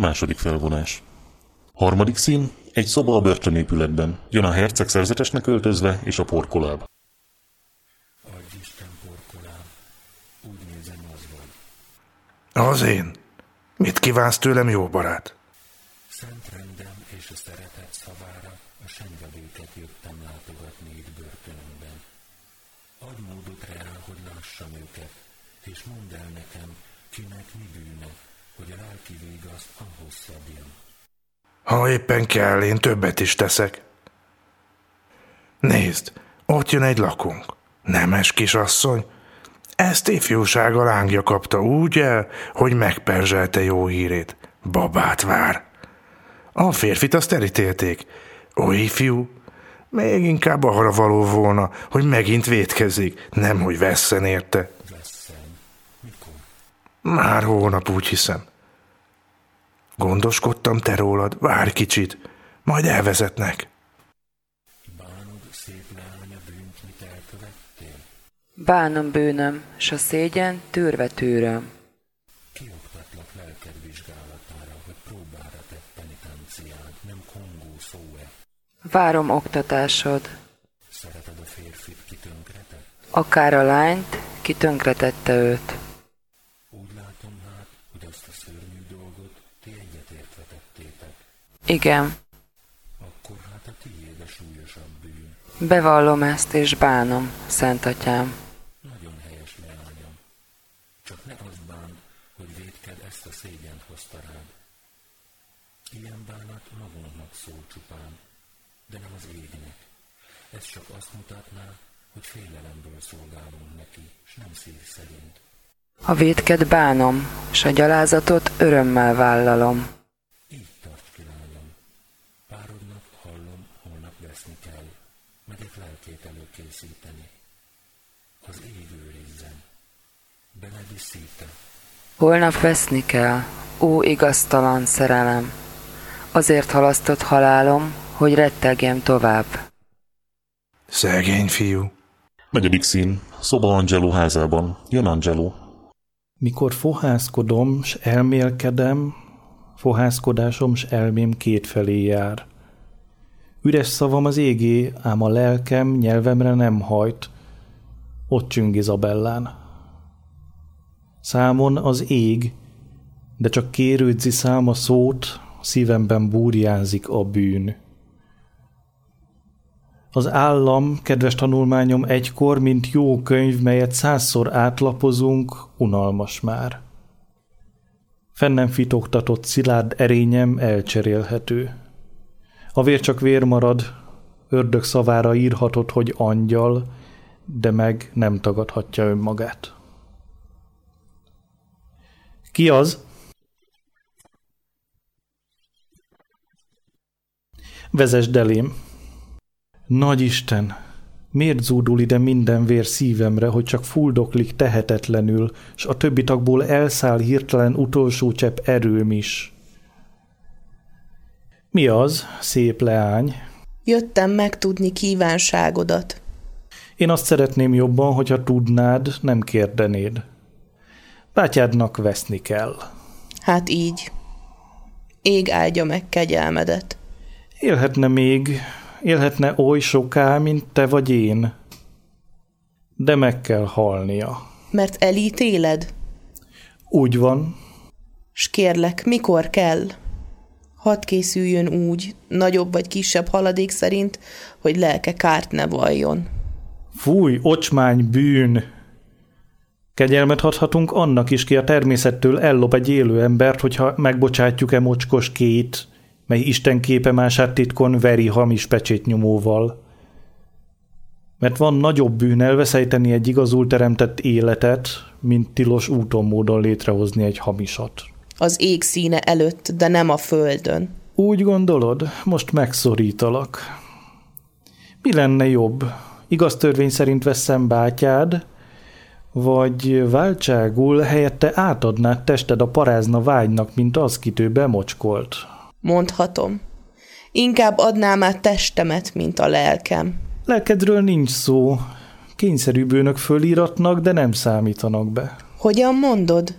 Második felvonás. Harmadik szín, egy szoba a börtönépületben. Jön a herceg szerzetesnek öltözve és a porkoláb. Adj Isten, porkoláb, úgy nézem, az vagy. Az én? Mit kívánsz tőlem, jó barát? Szent rendem és a szeretet szavára a senyvedőket jöttem látogatni itt börtönben. Adj módot rá, hogy lássam őket, és mondd el nekem, kinek mi bűne, hogy a lelki vég az a hosszabb jön. Ha éppen kell, én többet is teszek. Nézd, ott jön egy lakónk. Nemes kisasszony. Ezt ifjúsága lángja kapta úgy el, hogy megperzselte jó hírét. Babát vár. A férfit azt elítélték. Ó, ifjú, még inkább arra való volna, hogy megint vétkezik, nemhogy vesszen érte. Vesszen? Mikor? Már holnap, úgy hiszem. Gondoskodtam te rólad, várj kicsit, majd elvezetnek. Bánod, szép lány, a bűnt, mit elkövettél? Bánom bűnöm, s a szégyen tűrve tűröm. Kioktatlak lelked vizsgálatára, hogy próbára tett penitenciád, nem kongó szó-e. Várom oktatásod. Szereted a férfit, ki tönkretett? Akár a lányt, ki tönkretette őt. Igen. Akkor hát a tiéd a súlyosabb bűn. Bevallom ezt és bánom, szent atyám. Nagyon helyes, leányom. Csak ne azt bánd, hogy vétked, ezt a szégyent hozta rád. Ilyen bánat magunknak szól csupán, de nem az égnek. Ez csak azt mutatná, hogy félelemből szolgálunk neki, s nem szív szerint. A vétked bánom, s a gyalázatot örömmel vállalom. Holnap veszni kell, ó igaztalan szerelem, azért halasztott halálom, hogy rettegjem tovább. Szegény fiú. Negyedik szín, szoba Angelo házában. Jön Angelo. Mikor fohászkodom s elmélkedem, fohászkodásom s elmém kétfelé jár. Üres szavam az égé, ám a lelkem nyelvemre nem hajt. Ott csüng Isabellán. Számon az ég, de csak kérődzi száma szót, szívemben búrjánzik a bűn. Az állam, kedves tanulmányom, egykor, mint jó könyv, melyet 100-szor átlapozunk, unalmas már. Fennem fitoktatott szilárd erényem elcserélhető. A vér csak vér marad, ördög szavára írhatod, hogy angyal, de meg nem tagadhatja önmagát. Ki az? Vezesd elém. Nagy Isten, miért zúdul ide minden vér szívemre, hogy csak fuldoklik tehetetlenül, s a többi tagból elszáll hirtelen utolsó csepp erőm is. Mi az, szép leány? Jöttem megtudni kívánságodat. Én azt szeretném jobban, hogyha tudnád, nem kérdenéd. Bátyádnak veszni kell. Hát így. Ég áldja meg kegyelmedet. Élhetne még, élhetne oly soká, mint te vagy én. De meg kell halnia. Mert elítéled? Úgy van. S kérlek, mikor kell? Hadd készüljön úgy, nagyobb vagy kisebb haladék szerint, hogy lelke kárt ne valljon. Fúj, ocsmány bűn! Kegyelmet adhatunk annak is, ki a természettől ellop egy élő embert, hogyha megbocsátjuk-e mocskos két, mely Isten képemását titkon veri hamis pecsétnyomóval. Mert van nagyobb bűn elveszejteni egy igazul teremtett életet, mint tilos úton módon létrehozni egy hamisat. Az ég színe előtt, de nem a földön. Úgy gondolod, most megszorítalak. Mi lenne jobb? Igaz törvény szerint veszem bátyád, vagy váltságul helyette átadnád tested a parázna vágynak, mint az, kitő bemocskolt? Mondhatom. Inkább adnám át testemet, mint a lelkem. Lelkedről nincs szó. Kényszerű bűnök föliratnak, de nem számítanak be. Hogyan mondod?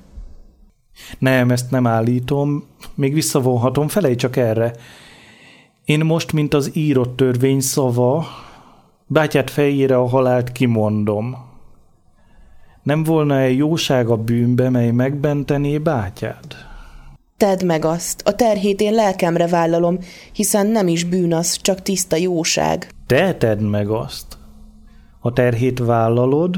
Nem, ezt nem állítom, még visszavonhatom, felej csak erre. Én most, mint az írott törvény szava, bátyád fejére a halált kimondom. Nem volna-e jóság a bűnbe, mely megbentené bátyád? Tedd meg azt, a terhét én lelkemre vállalom, hiszen nem is bűn az, csak tiszta jóság. Te tedd meg azt. Ha terhét vállalod,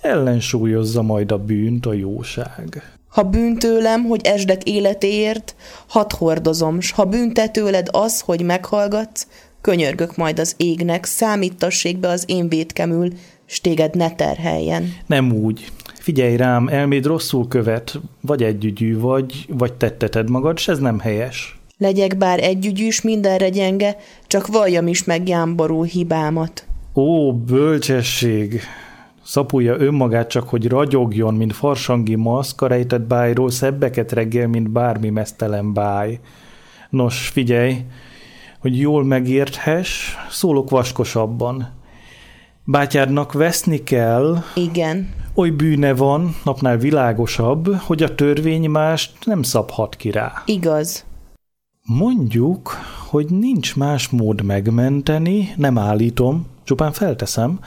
ellensúlyozza majd a bűnt a jóság. Ha bűn tőlem, hogy esdek életéért, hadd hordozom, s ha bűntetőled az, hogy meghallgatsz, könyörgök majd az égnek, számítassék be az én vétkemül, s téged ne terheljen. Nem úgy. Figyelj rám, elméd rosszul követ, vagy együgyű vagy, vagy tetteted magad, s ez nem helyes. Legyek bár együgyűs, mindenre gyenge, csak valljam is megjámborul hibámat. Ó, bölcsesség! Szapulja önmagát csak, hogy ragyogjon, mint farsangi maszk, a rejtett bájról szebbeket reggel, mint bármi mesztelen báj. Nos, figyelj, hogy jól megérthess, szólok vaskosabban. Bátyádnak veszni kell. Igen. Oly bűne van, napnál világosabb, hogy a törvény mást nem szabhat ki rá. Igaz. Mondjuk, hogy nincs más mód megmenteni, nem állítom, csupán felteszem,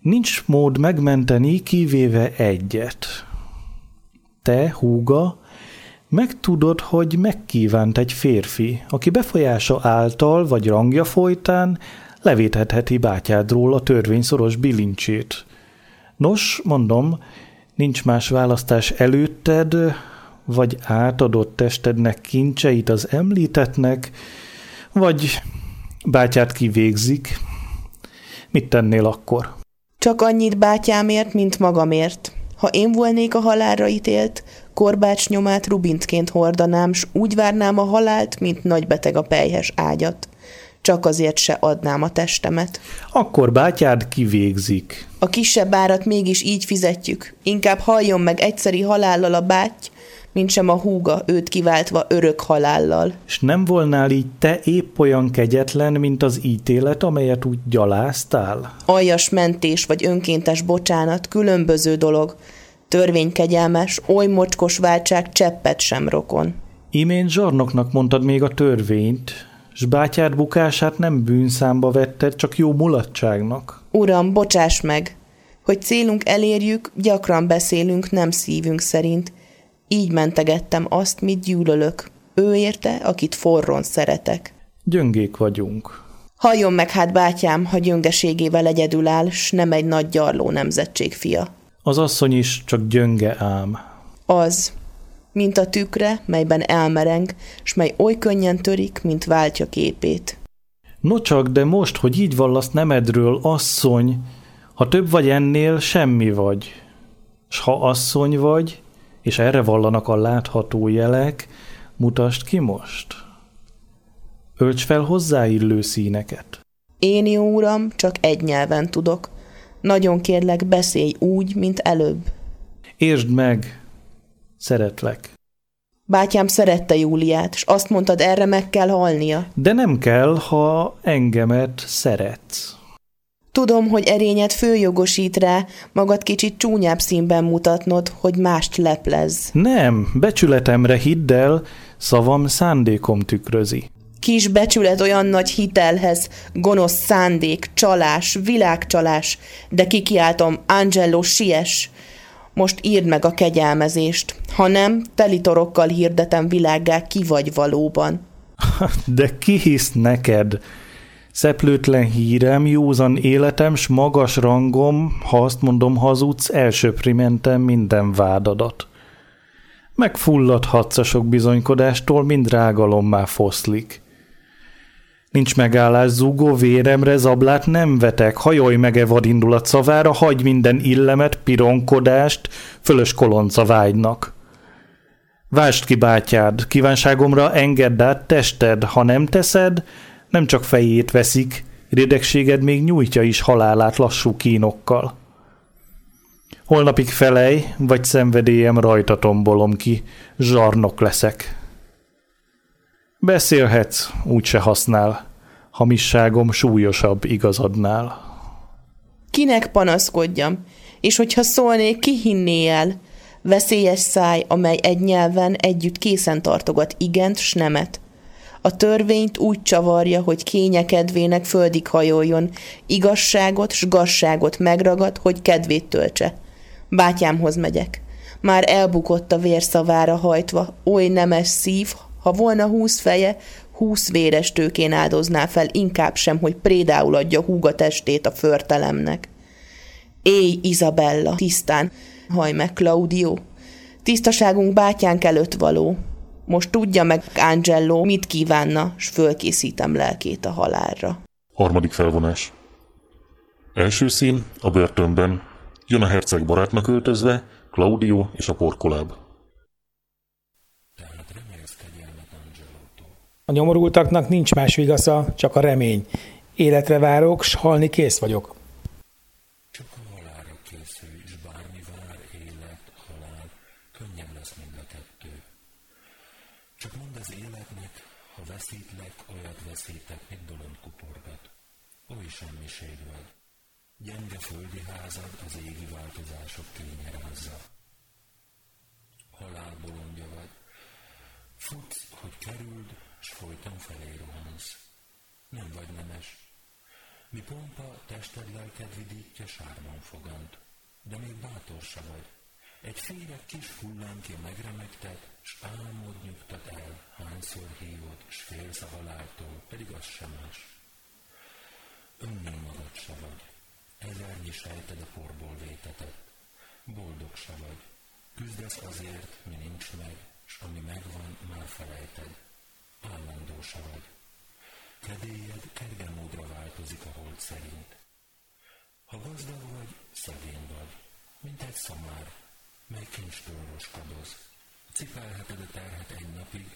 nincs mód megmenteni, kivéve egyet. Te, húga, megtudod, hogy megkívánt egy férfi, aki befolyása által vagy rangja folytán levéthetheti bátyádról a törvény szoros bilincsét. Nos, mondom, nincs más választás előtted, vagy átadod testednek kincseit az említetnek, vagy bátyád kivégzik. Mit tennél akkor? Csak annyit bátyámért, mint magamért. Ha én volnék a halálra ítélt, korbács nyomát rubintként hordanám, s úgy várnám a halált, mint nagybeteg a pelyhes ágyat. Csak azért se adnám a testemet. Akkor bátyád kivégzik. A kisebb árat mégis így fizetjük. Inkább halljon meg egyszeri halállal a báty, mint sem a húga, őt kiváltva örök halállal. És nem volnál így te épp olyan kegyetlen, mint az ítélet, amelyet úgy gyaláztál? Aljas mentés vagy önkéntes bocsánat, különböző dolog. Törvénykegyelmes, oly mocskos váltság cseppet sem rokon. Imént zsarnoknak mondtad még a törvényt, s bátyád bukását nem bűnszámba vetted, csak jó mulatságnak. Uram, bocsáss meg! Hogy célunk elérjük, gyakran beszélünk, nem szívünk szerint. Így mentegettem azt, mit gyűlölök. Ő érte, akit forron szeretek. Gyöngék vagyunk. Halljon meg hát, bátyám, ha gyöngeségével egyedül áll, s nem egy nagy gyarló nemzetség fia. Az asszony is csak gyönge ám. Az, mint a tükre, melyben elmereng, s mely oly könnyen törik, mint váltja képét. Nocsak, de most, hogy így vallasz nemedről, asszony, ha több vagy ennél, semmi vagy. S ha asszony vagy, és erre vallanak a látható jelek, mutasd ki most. Ölts fel hozzáillő színeket. Én, jó uram, csak egy nyelven tudok. Nagyon kérlek, beszélj úgy, mint előbb. Értsd meg, szeretlek. Bátyám szerette Júliát, és azt mondtad, erre meg kell halnia. De nem kell, ha engemet szeretsz. Tudom, hogy erényed följogosít rá, magad kicsit csúnyább színben mutatnod, hogy mást leplez. Nem, becsületemre hidd el, szavam szándékom tükrözi. Kis becsület olyan nagy hitelhez, gonosz szándék, csalás, világcsalás, de kikiáltom, Angelo, siess! Most írd meg a kegyelmezést, ha nem, telitorokkal hirdetem világgá, ki vagy valóban. De ki hisz neked? Szeplőtlen hírem, józan életem, s magas rangom, ha azt mondom hazudsz, elsöpri mentem minden vádadat. Megfulladhatsz a sok bizonykodástól, mind rágalommá foszlik. Nincs megállás, zúgó véremre, zablát nem vetek, hajolj meg-e vadindulat szavára, hagy minden illemet, pironkodást, fölös kolonca vágynak. Vásd ki bátyád, kívánságomra engedd át tested, ha nem teszed, nem csak fejét veszik, rédegséged még nyújtja is halálát lassú kínokkal. Holnapig felej, vagy szenvedélyem rajta tombolom ki, zsarnok leszek. Beszélhetsz, úgyse használ, hamisságom súlyosabb igazadnál. Kinek panaszkodjam, és hogyha szólnék, ki hinné el? veszélyes száj, amely egy nyelven együtt készen tartogat igent s nemet. A törvényt úgy csavarja, hogy kényekedvének földig hajoljon, igazságot s gazságot megragad, hogy kedvét töltse. Bátyámhoz megyek. Már elbukott a vérszavára hajtva, oly nemes szív, ha volna 20 feje, 20 véres tőkén áldozná fel, inkább sem, hogy prédául adja húga testét a förtelemnek. Élj, Isabella, tisztán, haj meg, Claudio. Tisztaságunk bátyánk előtt való. Most tudja meg, Angelo, mit kívánna, s fölkészítem lelkét a halálra. 3. felvonás. Első szín a börtönben. Jön a herceg barátnak öltözve, Claudio és a porkoláb. A nyomorultaknak nincs más vigasza, csak a remény. Életre várok, s halni kész vagyok. Csak a halálra készülj, s bármi vár, élet, halál, könnyen lesz mind a kettő. Csak mondd az életnek, ha veszítlek, olyat veszítek, mint dolond kuporgat. Oly semmiség vagy. Gyenge földi házad az égi változások kényerázza. Halál bolondja vagy. Futsz, hogy kerüld, s folyton felé rohansz. Nem vagy nemes. Mi pompa, tested lelked vidítja sárban fogant. De még bátor se vagy. Egy fényre kis hullámként megremegtet, s álmod nyugtat el, hányszor hívod, s félsz a haláltól, pedig az sem más. Önnél magad se vagy. Ezernyi sejted a porból vétetett. Boldog se vagy. Küzdesz azért, mi nincs meg, s ami megvan, már felejted. Állandó se vagy. Kedélyed kerge módra változik a hold szerint. Ha gazdag vagy, szegény vagy, mint egy szamár, mely kincstől roskadoz. Cipelheted a terhet egy napig,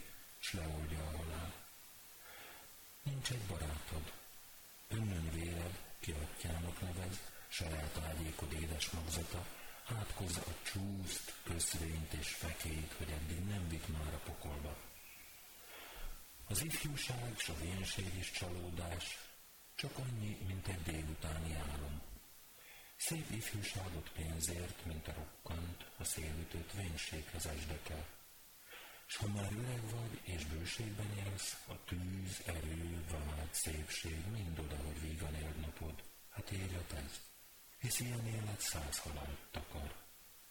s leoldja a halál. Nincs egy barátod. Önnön véred, ki atyának nevez, saját ágyékod édes magzata, átkozza a csúszt, köszvényt és fekélyt, hogy eddig nem vitt már a pokolba. Az ifjúság s a vénség is csalódás, csak annyi, mint egy délutáni álom. Szép ifjúságot pénzért, mint a rokkant, a szélütőt vénséghez esdekel. S ha már öreg vagy és bőségben élsz, a tűz, erő, vágy, szépség mind oda, hogy vígan éld napod. Hát élet ez, hisz ilyen élet 100 halált takar,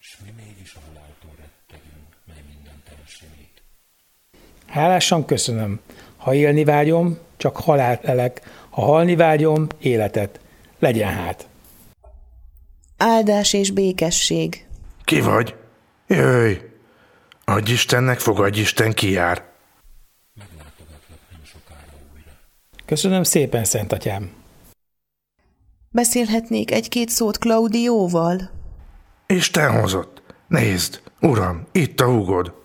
s mi mégis a haláltól rettegünk, mely mindent elsimít. Hálásan köszönöm. Ha élni vágyom, csak halált elek, ha halni vágyom, életet. Legyen hát. Áldás és békesség. Ki vagy? Jöjj! Adj Istennek, fogadj Isten, ki jár. Meglátogatlak nem sokára újra. Köszönöm szépen, Szent Atyám. Beszélhetnék 1-2 szót Claudióval? Isten hozott. Nézd, Uram, itt a húgod.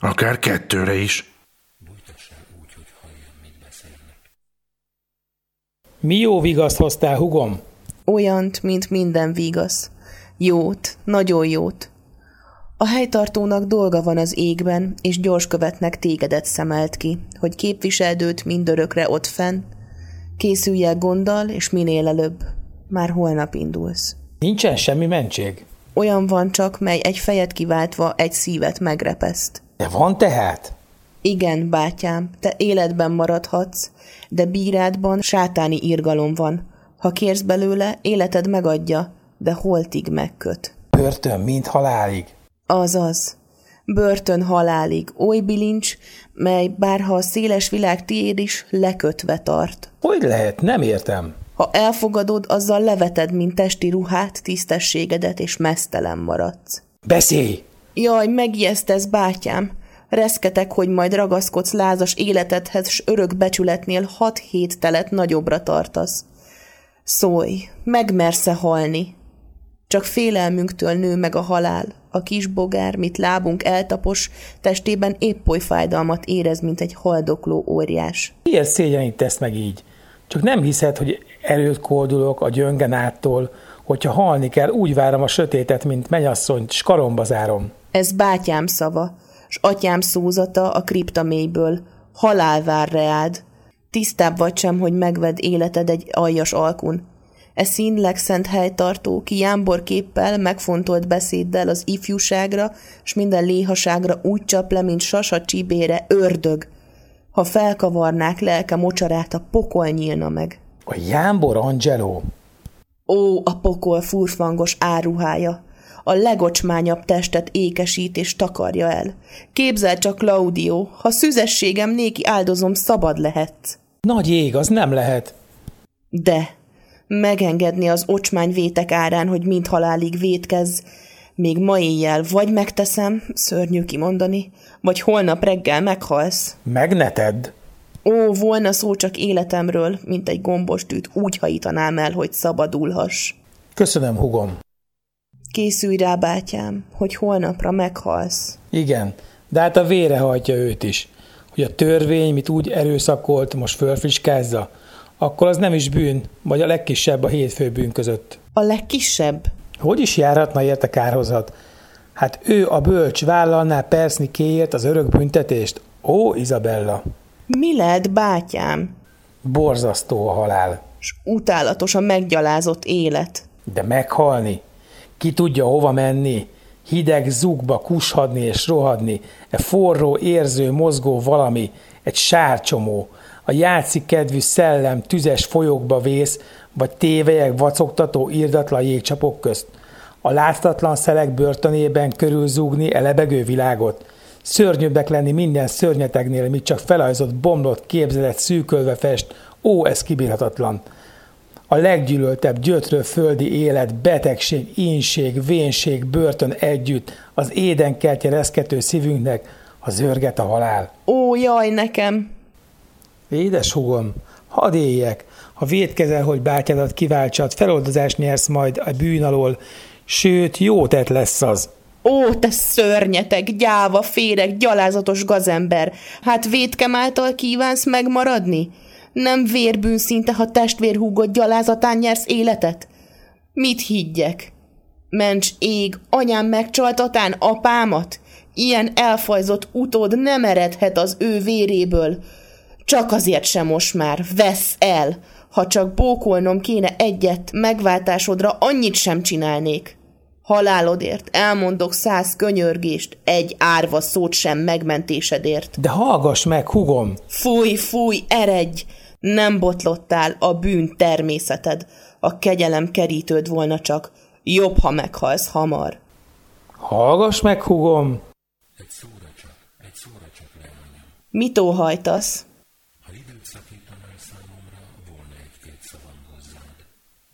Akár 2-re is. Bújtassál úgy, hogy halljam, mint beszélnek. Mi jó vigaszt hoztál, hugom? Olyant, mint minden vigasz. Jót, nagyon jót. A helytartónak dolga van az égben, és gyorskövetnek tégedet szemelt ki, hogy képviseld őt mindörökre ott fenn. Készülj el gonddal, és minél előbb. Már holnap indulsz. Nincsen semmi mentség? Olyan van csak, mely egy fejet kiváltva egy szívet megrepeszt. De van tehát? Igen, bátyám, te életben maradhatsz, de bírádban sátáni irgalom van. Ha kérsz belőle, életed megadja, de holtig megköt. Börtön, mint halálig. Azaz. Börtön halálig, oly bilincs, mely bárha a széles világ tiéd is, lekötve tart. Hogy lehet? Nem értem. Ha elfogadod, azzal leveted, mint testi ruhát, tisztességedet, és meztelen maradsz. Beszélj! Jaj, megijesztesz, bátyám! Reszketek, hogy majd ragaszkodsz lázas életedhez, s örök becsületnél 6-7 telet nagyobbra tartasz. Szólj, megmersz-e halni? Csak félelmünktől nő meg a halál. A kis bogár, mit lábunk eltapos, testében épp oly fájdalmat érez, mint egy haldokló óriás. Miért szégyenítesz meg így? Csak nem hiszed, hogy erőt koldulok a gyöngen áttól, hogyha halni kell, úgy várom a sötétet, mint menyasszonyt, s karomba zárom. Ez bátyám szava, s atyám szózata a kripta mélyből. Halál vár reád. Tisztább vagy sem, hogy megved életed egy aljas alkun. E színleg szent helytartó, ki jámborképpel, megfontolt beszéddel az ifjúságra, s minden léhaságra úgy csap le, mint sasa csibére, ördög. Ha felkavarnák lelke mocsarát, a pokol nyílna meg. A jámbor, Angelo! Ó, a pokol furfangos áruhája! A legocsmányabb testet ékesít és takarja el. Képzel csak, Claudio, ha szüzességem néki áldozom, szabad lehetsz. Nagy ég, az nem lehet. De megengedni az ocsmány vétek árán, hogy mind halálig vétkezz, még ma éjjel vagy megteszem, szörnyű kimondani, vagy holnap reggel meghalsz. Meg ne tedd. Ó, volna szó csak életemről, mint egy gombostűt úgy hajítanám el, hogy szabadulhass. Köszönöm, hugom. Készülj rá, bátyám, hogy holnapra meghalsz. Igen, de hát a vére hajtja őt is, hogy a törvény, mit úgy erőszakolt, most fölfriskázza, akkor az nem is bűn, vagy a legkisebb a hétfő bűn között. A legkisebb? Hogy is járhatna érte kárhozat? Hát ő a bölcs vállalná persznikéért az örök büntetést. Ó, Isabella! Mi lett, bátyám? Borzasztó a halál. S utálatos a meggyalázott élet. De meghalni? Ki tudja hova menni, hideg zugba kushadni és rohadni, e forró, érző, mozgó valami, egy sárcsomó, a játszikedvű szellem tüzes folyókba vész, vagy tévelyek vacogtató irdatlan jégcsapok közt, a láthatatlan szelek börtönében körülzúgni e lebegő világot, szörnyűbbek lenni minden szörnyetegnél, mit csak felajzott, bomlott képzelet szűkölve fest, ó, ez kibírhatatlan! A leggyűlöltebb gyötrő földi élet, betegség, ínség, vénség, börtön együtt, az édenkertje reszkető szívünknek, ha zörget a halál. Ó, jaj nekem! Édes húgom, hadd éljek, ha vétkezel, hogy bátyádat kiváltsad, feloldozást nyersz majd a bűn alól, sőt, jó tett lesz az. Ó, te szörnyeteg, gyáva, féreg, gyalázatos gazember! Hát vétkem által kívánsz megmaradni? Nem vérbűn szinte, ha testvérhúgod gyalázatán nyersz életet? Mit higgyek? Ments ég, anyám megcsaltatán apámat? Ilyen elfajzott utód nem eredhet az ő véréből. Csak azért sem most már, vesz el! Ha csak bókolnom kéne egyet, megváltásodra annyit sem csinálnék. Halálodért elmondok 100 könyörgést, egy árva szót sem megmentésedért. De hallgass meg, húgom! Fúj, fúj, eredj! Nem botlottál, a bűn természeted. A kegyelem kerítőd volna csak. Jobb, ha meghalsz hamar. Hallgass meg, húgom! Egy szóra csak leányom. Mit óhajtasz? Ha időt szakítanál számomra, volna egy-két szavam hozzád.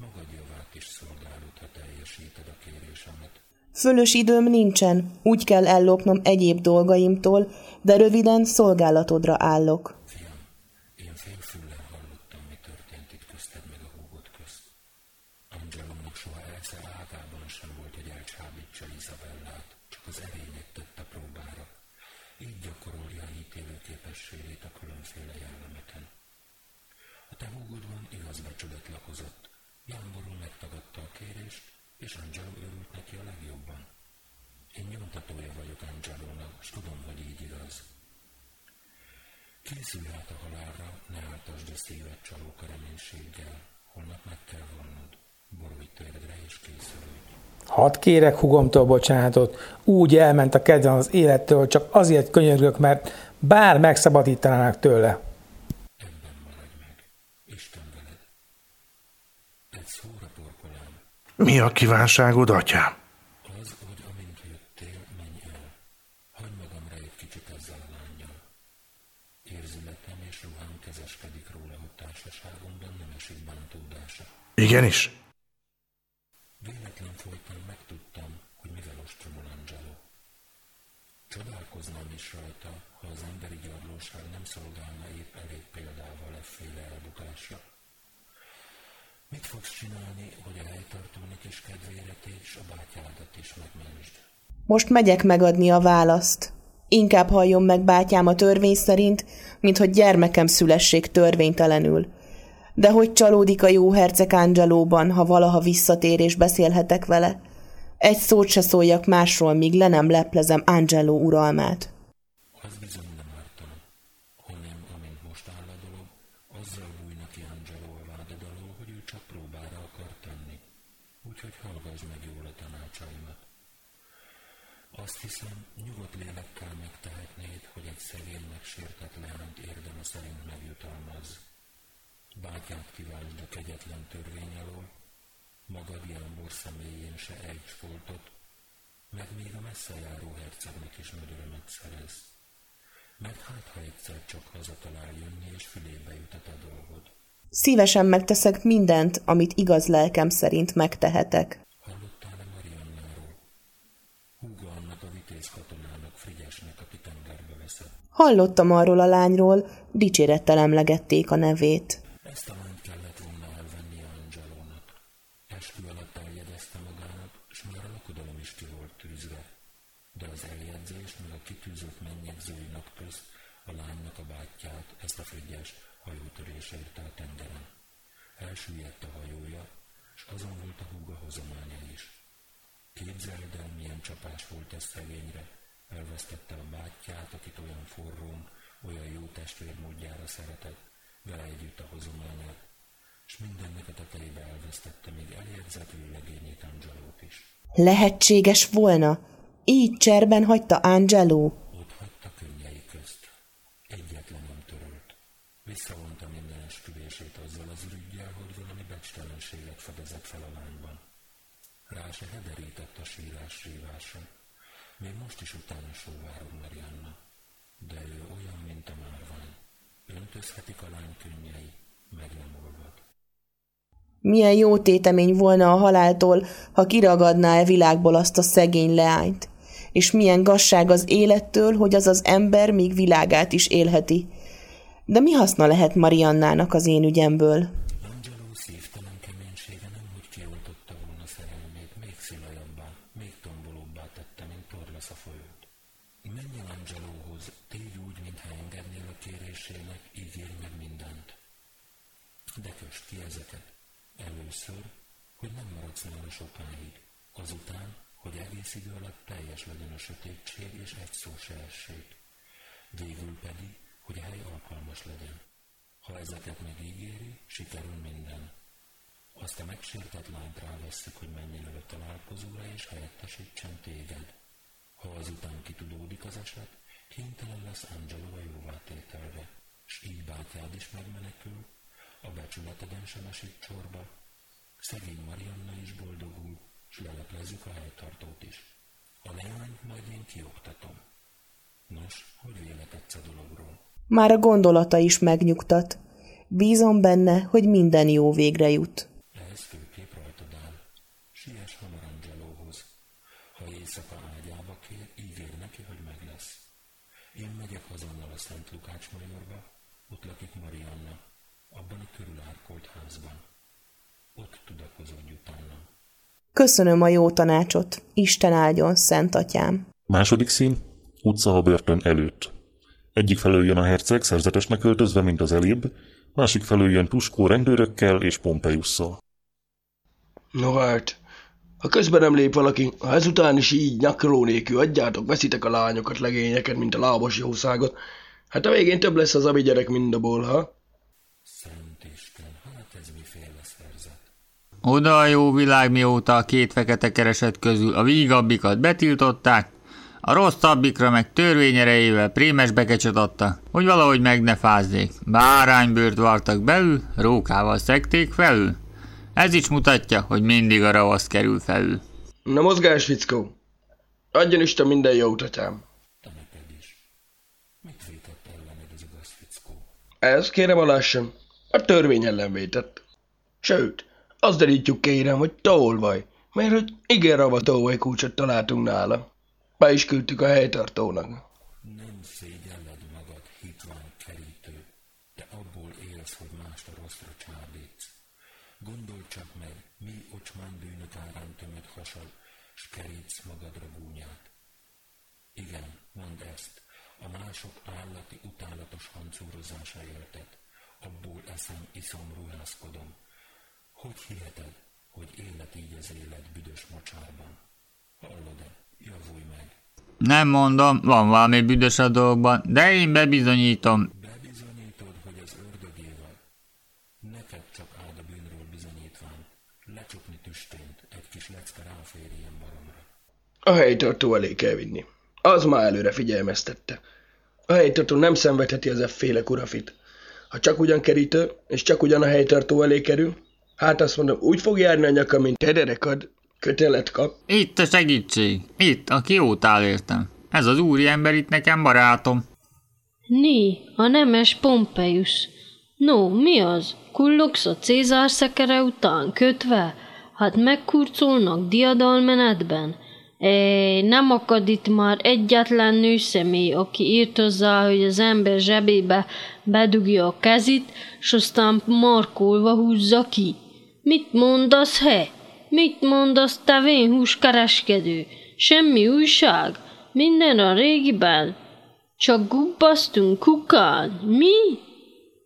Magad javát is szolgálod, ha teljesíted a kérésemet. Fölös időm nincsen, úgy kell ellopnom egyéb dolgaimtól, de röviden szolgálatodra állok. Készülj át a halálra, ne áltasd a szívet csalók a reménységgel. Holnap meg kell vannod. Borulj térdre és készülődj. Hadd kérek húgomtól bocsánatot. Úgy elment a kedvem az élettől, csak azért könyörgök, mert bár megszabadítanának tőle. Ebben maradj meg. Isten veled. Egy szóra porkolám. Mi a kívánságod, atyám? Igenis. Véletlen folytán megtudtam, hogy mivel ostromol Angelo. Csodálkoznám is rajta, ha az emberi gyarlóság nem szolgálna épp elég példával efféle elbukásra. Mit fogsz csinálni, hogy a helytartónak is kedvére tégy, s a bátyádat is megmentsd? Most megyek megadni a választ. Inkább halljon meg bátyám a törvény szerint, mint hogy gyermekem szülessék törvénytelenül. De hogy csalódik a jó herceg Angelóban, ha valaha visszatér és beszélhetek vele? Egy szót se szóljak másról, míg le nem leplezem Angelo uralmát. Az bizony nem ártana, hanem amint most áll a dolog, Azzal búj neki Angelo a vád alól, hogy ő csak próbára akar tenni. Úgyhogy hallgass meg jól a tanácsaimat. Azt hiszem, nyugodt lélekkel megtehetnéd, hogy egy szegény megsértett leányt érdeme szerint megjutalmazz. Bátyát kiváltsd a kegyetlen törvény alól, magad jámbor személyén se ejts foltot, meg még a messzejáró hercegnek is mödörömet szerez. Mert hát, ha egyszer csak hazatalál jönni, és fülébe jutat a dolgod. Szívesen megteszek mindent, amit igaz lelkem szerint megtehetek. Hallottál-e Mariannáról? Húga annak a vitéz katonának, Frigyesnek, aki tengerbe veszett. Hallottam arról a lányról, dicsérettel emlegették a nevét. Ezt a lányt kellett volna elvenni Angelónak. Eskü alatt eljegyezte magának, és már a lakodalom is ki volt tűzve. De az eljegyzés, meg a kitűzött mennyegzőinak közt a lánynak a bátyját, ezt a Frigyes hajótörés érte a tengeren. Elsüllyedt a hajója, s azon volt a húga hozománya is. Képzeld el, milyen csapás volt ez szegényre. Elvesztette a bátyját, akit olyan forrón, olyan jó testvérmódjára szeretett, vele együtt a hozományát, s mindennek a tetejébe elvesztette még eljegyzett vőlegényét, Angelót is. Lehetséges volna! Így cserben hagyta Angelo. Ott hagyta könnyei közt. Egyetlen nem törölt. Visszavonta minden esküvését azzal az ürüggyel, hogy valami becstelenséget fedezett fel a lányban. Rá se hederített a sírás-sívásra. Még most is utána sóvárul Marianna. De ő olyan, mint a márvány. Öntözhetik a lány könnyei, meg nem olvad. Milyen jó tétemény volna a haláltól, ha kiragadná-e világból azt a szegény leányt. És milyen gazság az élettől, hogy az az ember még világát is élheti. De mi haszna lehet Mariannának az én ügyemből? Angelo szívtelen keménysége nem úgy kioltotta volna szerelmét, még szilajabbá, még tombolóbbá tette, mint torlasz a folyót. Menj el Angelóhoz, tégy úgy, mintha engednél a kérésének, ígérj meg mindent. De kösd ki ezeket. Először, hogy nem maradsz nála sokáig, azután, hogy egész idő alatt teljes legyen a sötétség és egy szó se essék. Végül pedig, hogy a hely alkalmas legyen. Ha ezeket megígéri, sikerül minden. Azt a megsértett lányt rávesszük, hogy menjen el a találkozóra és helyettesítsen téged. Ha azután kitudódik az eset, kénytelen lesz Angelo a jóvátételre, s így bátyád is megmenekül, a becsületeden sem esik csorba, szegény Marianna is boldogul, s leleplezzük a helytartót is. A leányt majd én kioktatom. Nos, hogy vélekedsz a dologról? Már a gondolata is megnyugtat. Bízom benne, hogy minden jó végre jut. Ehhez főképp rajtad áll. Siess hamar Angelóhoz. Ha éjszaka ágyába kér, ígér neki, hogy meg lesz. Én megyek hazonnal a Szent Lukács majorba, ott lakik Marianna. Abban a körülárkolt házban. Ott tudakozódj utána. Köszönöm a jó tanácsot. Isten áldjon, szent atyám. Második szín, utca a börtön előtt. Egyik felől jön a herceg szerzetesnek öltözve, mint az elébb, másik felől jön Tuskó rendőrökkel és Pompejusszal. No hát, ha közben nem lép valaki, ha ezután is így nyakró nélkül adjátok, veszitek a lányokat, legényeket, mint a lábos jószágot, hát a végén több lesz az ami gyerek, mind a bolha. Oda a jó világ, mióta a két fekete kereset közül a vígabbikat betiltották, a rosszabbikra meg törvényerejével prémes bekecset adta, hogy valahogy meg ne fázzék. Báránybőrt vartak belül, rókával szekték felül. Ez is mutatja, hogy mindig a ravasz kerül felül. Na mozgás, fickó! Adjon Isten minden jó utatám! Te neked is. Mit vétett ellened az igaz, fickó? Ez kérem alássam. A törvény ellen vétett. Sőt, azt derítjük kérem, hogy tolvaj, mert hogy igen rava tolvajkulcsot találtunk nála. Be is küldtük a helytartónak. Nem szégyelled magad, hitvány kerítő, de abból élsz, hogy mást a rosszra csábítsz. Gondolj csak meg, mi ocsmán bűnök árán tömöd hasad, s kerítsz magadra gúnyát. Igen, mondd ezt, a mások állati utálatos hancúrozása éltet, abból eszem, iszom, ruházkodom. Hogy hiheted, hogy élet így az élet büdös mocsárban? Hallod-e? Javulj meg! Nem mondom, van valami büdös a dolgban, de én bebizonyítom. Bebizonyítod, hogy az ördögével, a helytartó elé kell vinni. Az már előre figyelmeztette. A helytartó nem szenvedheti az efféle kurafit. Ha csak ugyan kerítő, és csak ugyan a helytartó elé kerül, hát azt mondom, úgy fog járni a nyaka, mint hederekad, kötelet kap. Itt a segítség. Itt, aki jót áll értem. Ez az úriember itt nekem barátom. Né, a nemes Pompeius. No, mi az? Kullogsz a Cézár szekere után kötve? Hát megkurcolnak diadalmenetben. Nem akad itt már egyetlen nőszemély, aki írt hozzá, hogy az ember zsebébe bedugja a kezit, s aztán markolva húzza ki. Mit mondasz, he? Mit mondasz, te vénhús kereskedő? Semmi újság? Minden a régiben? Csak gubbasztunk kukán? Mi?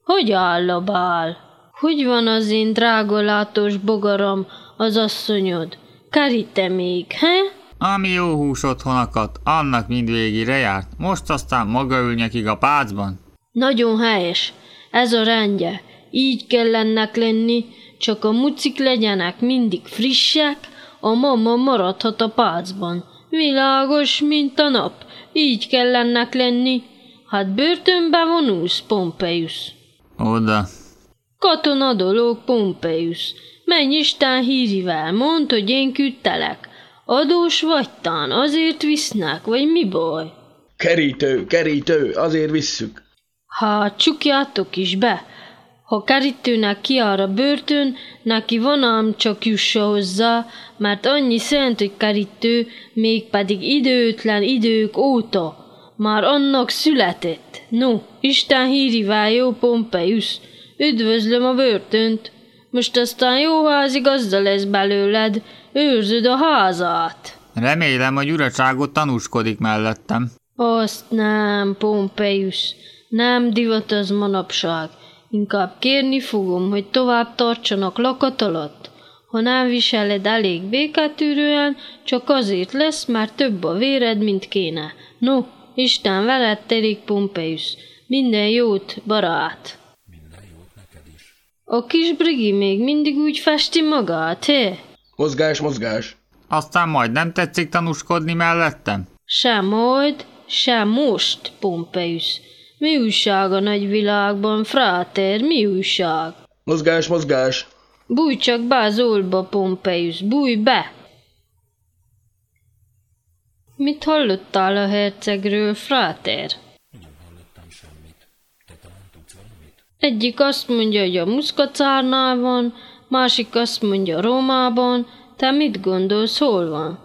Hogy áll a bál? Hogy van az én drágolátós bogaram, az asszonyod? Kerít-e még, he? Ami jó hús otthon akadt, annak mindvégére járt. Most aztán maga ül nyakig a pácban. Nagyon helyes. Ez a rendje. Így kellennek lenni, csak a mucik legyenek mindig frissek, a mama maradhat a pácban. Világos, mint a nap. Így kellennek lenni. Hát börtönbe vonulsz, Pompeius. Oda. Katona dolog, Pompeius. Menj Isten hírivel, mondd, hogy én küldtelek. Adós vagy tán, azért visznek, vagy mi baj? Kerítő, kerítő, azért visszük. Hát csukjátok is be. Ha kerítőnek kiár a börtön, neki van ám csak jussa hozzá, mert annyi szent, hogy kerítő, mégpedig időtlen idők óta. Már annak született. No, Isten hírivá, jó Pompeius, üdvözlöm a börtönt. Most aztán jó házigazda lesz belőled, őrzöd a házát. Remélem, hogy uraságot tanúskodik mellettem. Azt nem, Pompeius, nem divat az manapság. Inkább kérni fogom, hogy tovább tartsanak lakat alatt. Ha nem viseled elég béketűrően, csak azért lesz, mert több a véred, mint kéne. No, Isten veled terék, Pompeius, minden jót, barát. A kis brigi még mindig úgy festi magát, hé? Mozgás, mozgás. Aztán majd nem tetszik tanúskodni mellettem? Sem majd, sem most, Pompeius. Mi újság a nagyvilágban, fráter, mi újság? Mozgás, mozgás. Bújj csak be az olba, Pompeius, bújj be! Mit hallottál a hercegről, fráter? Egyik azt mondja, hogy a Muszkacárnál van, másik azt mondja Rómában. Te mit gondolsz, hol van?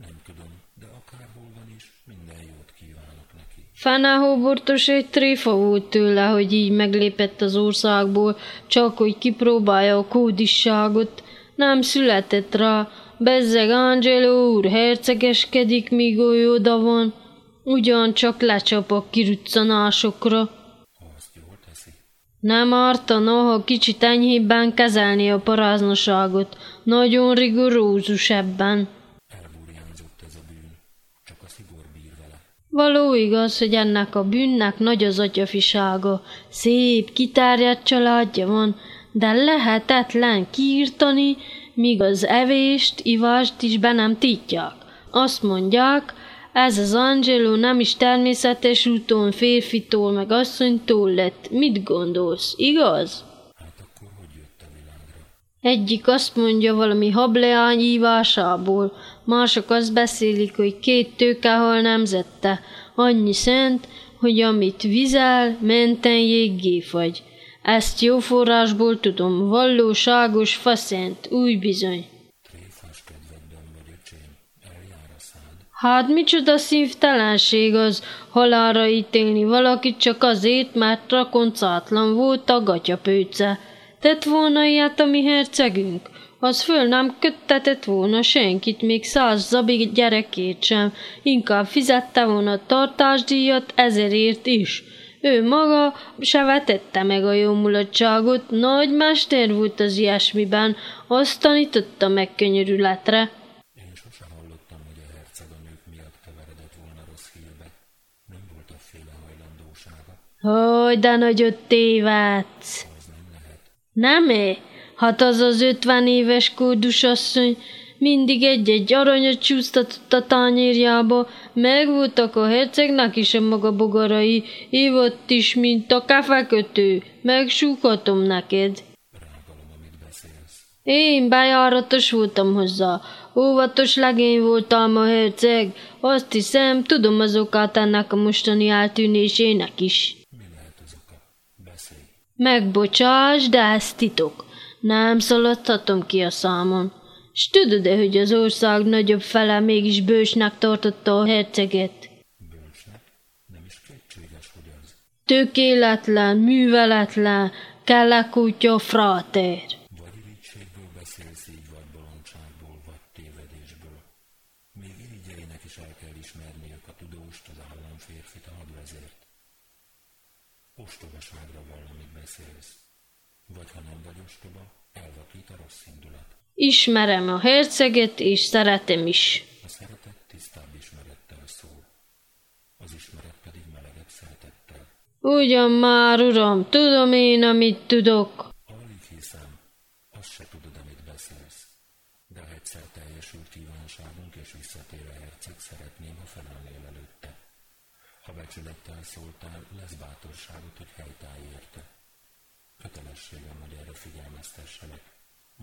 Nem tudom, de akárhol van is, minden jót kívánok neki. Fenehóbortos egy tréfa volt tőle, hogy így meglépett az országból, csak hogy kipróbálja a kódisságot. Nem született rá, bezzeg Angelo úr hercegeskedik, míg oly oda van. Ugyancsak lecsap a kiruccanásokra. Nem ártana, ha kicsit enyhébben kezelni a paráznaságot. Nagyon rigorózus ebben. Elburjánzott ez a bűn, csak a szigor bír vele. Való igaz, hogy ennek a bűnnek nagy az atyafisága. Szép, kiterjedt családja van, de lehetetlen kiírtani, míg az evést, ivást is be nem tiltják. Azt mondják, ez az Angelo nem is természetes úton férfitól meg asszonytól lett. Mit gondolsz, igaz? Hát akkor hogy jött a világra? Egyik azt mondja valami hableány ívásából, mások azt beszélik, hogy két tőkehal nemzette. Annyi szent, hogy amit vizel, menten jéggé fagy. Ezt jó forrásból tudom, valóságos faszent, új bizony. Hát micsoda szívtelenség az halálra ítélni valakit csak azért, mert rakoncátlan volt a gatyapőce. Tett volna ilyet a mi hercegünk, az föl nem köttetett volna senkit, még 100 zabig gyerekét sem, inkább fizette volna tartásdíjat 1000-ért is. Ő maga se vetette meg a jó mulatságot, nagy mester volt az ilyesmiben, azt tanította meg könyörületre. Hogy de nagyot tévedsz! Nem-e? Hát az az 50 éves kódusasszony Mindig egy-egy aranyat csúsztatott a tányérjába, megvoltak a hercegnek is a maga bogarai, ívott is, mint a káfákötő, megsúghatom neked. Rágalom, amit beszélsz. Én bejáratos voltam hozzá, óvatos legény voltam a herceg, azt hiszem, tudom az okát ennek a mostani eltűnésének is. Mi lehet az oka? Beszélj. Megbocsáss, de ez titok. Nem szaladhatom ki a számon. S tudod-e, hogy az ország nagyobb fele mégis bősnek tartotta a herceget? Bősnek? Nem is kétséges, hogy az. Tökéletlen, műveletlen, kelekútja fráter. Vagy irítségből beszélsz így, vagy bolondságból, vagy tévedésből. Még irigyeinek is el kell ismerniük a tudóst, az államférfit, a hadvezért. Ostobaságra valamit beszélsz. Vagy ha nem vagy ostoba, elvakít a rossz indulat. Ismerem a herceget, és szeretem is. A szeretet tisztább ismerettel szól, az ismeret pedig melegebb szeretettel. Ugyan már, uram, tudom én, amit tudok. Alig hiszem, azt se tudod, amit beszélsz. De egyszer teljesül kívánságunk, és visszatérő herceg szeretném, ha felállnél előtte. Ha becsülettel szóltál, lesz bátorságot, hogy helytállj érte. Kötelességem, hogy erre figyelmeztesselek.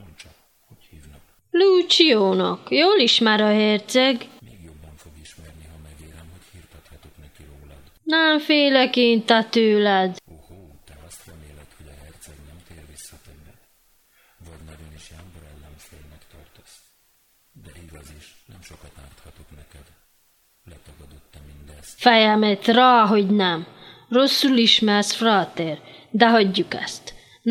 Mondd csak. Hogy hívnak? Luciónak. Jól ismer a herceg. Még jobban fog ismerni, ha megérem, hogy hírtathatok neki rólad. Nem félek én te tőled. Ohó, te azt reméled, hogy a herceg nem tér vissza többet. Vagy nagyon is jámbor ellenfélnek tartasz. De igaz is, nem sokat árthatok neked. Letagadott-e mindezt? Fejemet rá, hogy nem. Rosszul ismersz, fráter. De hagyjuk ezt.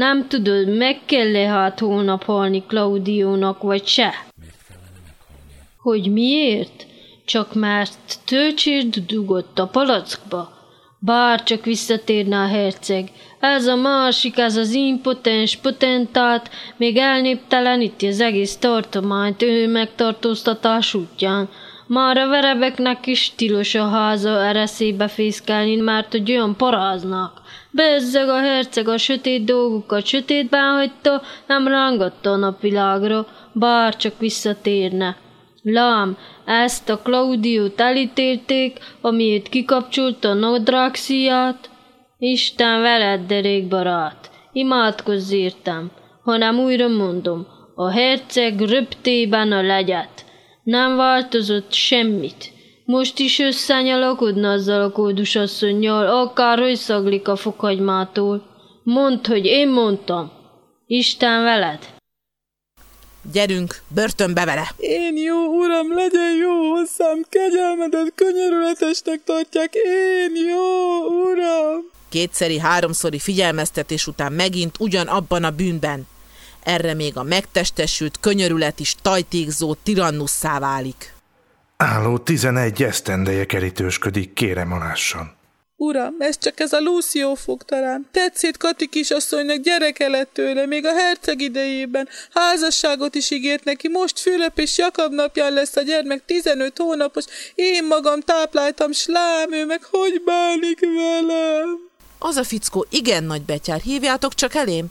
Nem tudod, meg kell-e hát holnap halni Claudiónak, vagy se? Miért kellene meghalnia? Hogy miért? Csak mert töltsért dugott a palackba. Bár csak visszatérne a herceg. Ez a másik, ez az impotens potentát, még elnépteleníti az egész tartományt ő megtartóztatás útján. Már a verebeknek is tilos a háza ereszébe fészkelni, mert hogy olyan paráznak. Bezzeg a herceg a sötét dolgokat sötétben hagyta, nem rángatta a napvilágra, bár csak visszatérne. Lám, ezt a Claudiót elítélték, amiért kikapcsolta a nadrágszíját. Isten veled, derék barát, imádkozz értem, hanem újra mondom, a herceg röptében a legyet. Nem változott semmit. Most is összenyalakodna azzal a kódusasszonnyal, akárhogy szaglik a fokhagymától. Mondd, hogy én mondtam. Isten veled! Gyerünk, börtönbe vele! Én jó, uram, legyen jó hozzám, kegyelmedet könyörületesnek tartják, én jó, uram! Kétszeri, háromszori figyelmeztetés után megint ugyanabban a bűnben. Erre még a megtestesült könyörület is tajtékzó tirannusszá válik. Álló 11 esztendeje kerítősködik, kérem alássan. Uram, ez csak ez a Lucio fogta rám. Tetszét Kati kisasszonynak gyereke lett tőle, még a herceg idejében. Házasságot is ígért neki, most Fülöp és Jakab napján lesz a gyermek 15 hónapos. Én magam tápláltam, slám, ő meg hogy bánik velem? Az a fickó igen nagy betyár, hívjátok csak elém.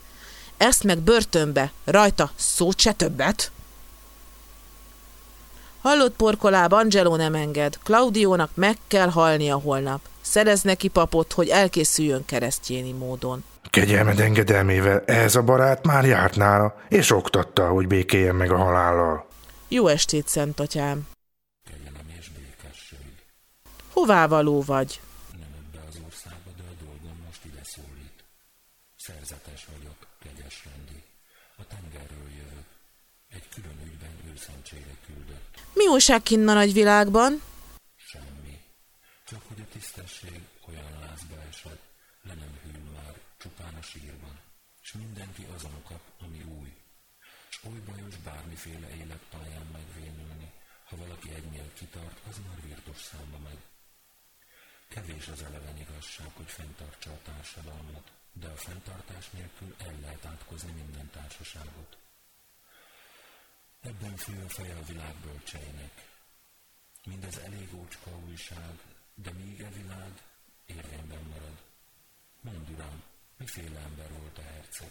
Ezt meg börtönbe, rajta szót se többet. Hallott porkoláb, Angelo nem enged. Claudiónak meg kell halnia holnap. Szerez neki papot, hogy elkészüljön keresztjéni módon. Kegyelmed engedelmével ez a barát már járt nála, és oktatta, hogy békéljen meg a halállal. Jó estét, szent atyám. Kegyelem és békesség. Hová való vagy? Nem ebbe az országba, de a dolgom most ide szólít. Szerzetes vagyok, kegyes rendi. A tengerről jövök. Egy külön ügyben őszentségre küldött. Mi újság kinn a nagyvilágban? Semmi. Csak hogy a tisztesség olyan lázba esett, le nem hűl már, csupán a sírban. S mindenki azon kap, ami új. S oly bajos bármiféle életpályán megvénülni, ha valaki egynél kitart, az már virtus számba megy. Kevés az eleven igazság, hogy fenntartsa a társadalmat, de a fenntartás nélkül el lehet átkozni minden társaságot. Ebben fő a feje a világ bölcseinek. Mindez elég ócska újság, de még a világ érvényben marad. Mondd, uram, mi Miféle ember volt a herceg?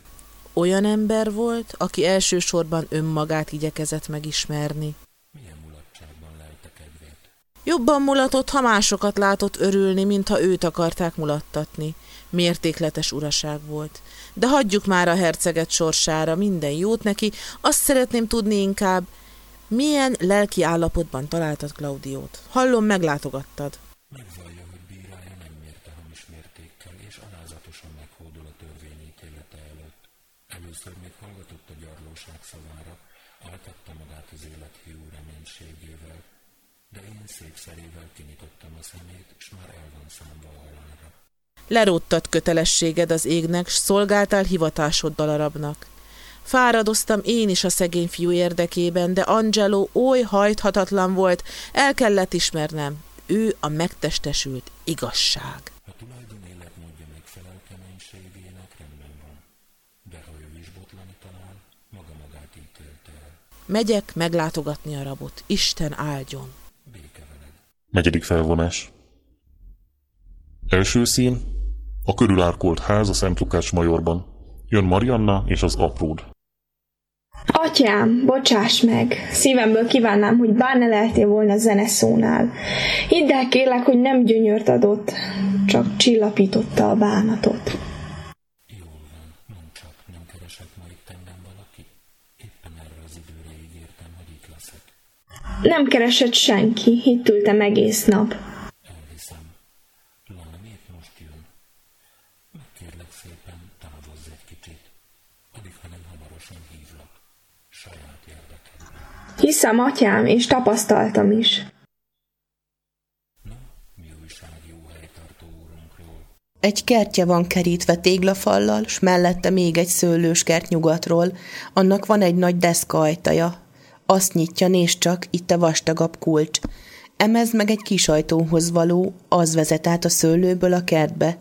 Olyan ember volt, aki elsősorban önmagát igyekezett megismerni. Milyen mulatságban lelte kedvét? Jobban mulatott, ha másokat látott örülni, mintha őt akarták mulattatni. Mértékletes uraság volt. De hagyjuk már a herceget sorsára, minden jót neki, azt szeretném tudni inkább, milyen lelki állapotban találtad Claudiót. Hallom, meglátogattad. Megvallja, hogy bírája nem mérte hamis mértékkel, és alázatosan meghódol a törvényítélete előtt. Először még hallgatott a gyarlóság szavára, áltatta magát az élet hiú reménységével, de én székszerével kinyitottam a szemét, és már el van számba a halálra. Leróttad kötelességed az égnek, s szolgáltál hivatásoddal a rabnak. Fáradoztam én is a szegény fiú érdekében, de Angelo oly hajthatatlan volt, el kellett ismernem. Ő a megtestesült igazság. A tulajdon életmódja megfelel keménységének, rendben van. De ha ő is botlani talál, maga-magát ítélte el. Megyek meglátogatni a rabot. Isten áldjon. Béke veled. 4. felvonás. Első szín. A körülárkolt ház a Szent Lukács majorban. Jön Marianna és az apród. Atyám, bocsáss meg! Szívemből kívánnám, hogy bár ne lehetél volna a zeneszónál. Hidd el, kérlek, hogy nem gyönyört adott, csak csillapította a bánatot. Jól van, nem csak, nem keresett ma itt engem valaki. Éppen erre az időre ígértem, hogy itt leszek. Nem keresett senki, itt ültem egész nap. Elhiszem. Lana, miért most jön? Megkérlek szépen, távozz egy kicsit. Addig, ha nem hamarosan hívlak. Saját érdekem. Hiszem, atyám, és tapasztaltam is. Na, mi újság jó helytartó úrunkról? Egy kertje van kerítve téglafallal, s mellette még egy szőlőskert nyugatról. Annak van egy nagy deszka ajtaja. Azt nyitja, nézd csak, itt a vastagabb kulcs. Emez meg egy kis ajtóhoz való, az vezet át a szőlőből a kertbe.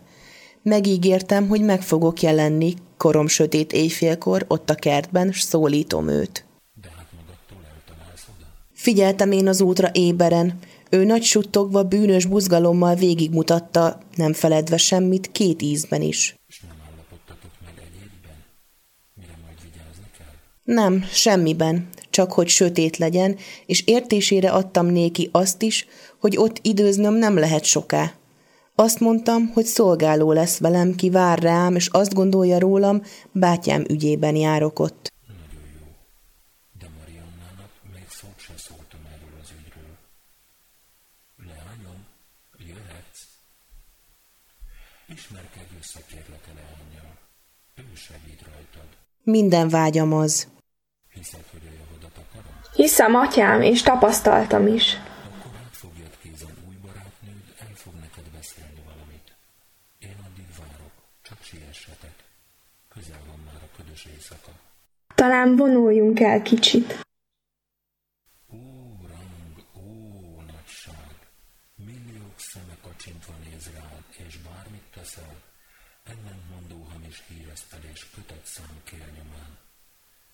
Megígértem, hogy meg fogok jelenni, korom sötét éjfélkor, ott a kertben, s szólítom őt. De hát magadtól eltalálsz oda? Figyeltem én az útra éberen. Ő nagy suttogva, bűnös buzgalommal végigmutatta, nem feledve semmit, 2 ízben is. És nem állapodtatok meg egyébben? Mire majd vigyázni kell? Nem, semmiben. Csak hogy sötét legyen, és értésére adtam néki azt is, hogy ott időznöm nem lehet soká. Azt mondtam, hogy szolgáló lesz velem, ki vár rám, és azt gondolja rólam, bátyám ügyében járok ott. Nagyon jó, de Mariannának még szót sem szóltam erről az ügyről. Leányom, jöhetsz? Ismerkedj össze, kérlek a leányjal. Ő segít rajtad. Minden vágyam az. Hiszed, hogy a javadat akarom? Hiszem, atyám, és tapasztaltam is. Talán vonuljunk el kicsit. Ó, rang, ó, nagyság! Milliók szeme kacsintva néz rád, és bármit teszel, ellentmondó hamis híresztelés kötött szám kérnyomán.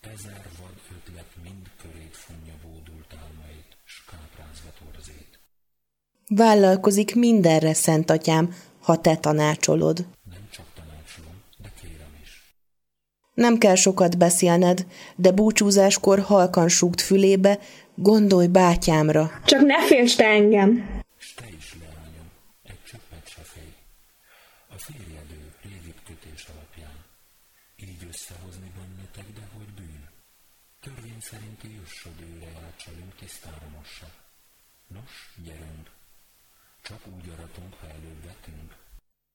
1000 vad ötlet mind körét fonja bódult álmait, s káprázva torzét. Vállalkozik mindenre, szent atyám, ha te tanácsolod. Nem csak tanácsolom, de kérem is. Nem kell sokat beszélned, de búcsúzáskor halkan súgd fülébe, gondolj bátyámra. Csak ne félts te engem! S te is, leányom, egy csöppet se félj. A férjed ő régit kötés alapján. Így összehozni bennetek, de hogy bűn. Törvény szerinti jussod őre játsalunk, tisztára mossa. Nos, gyerünk! Csak úgy aratunk, ha előbb vetünk.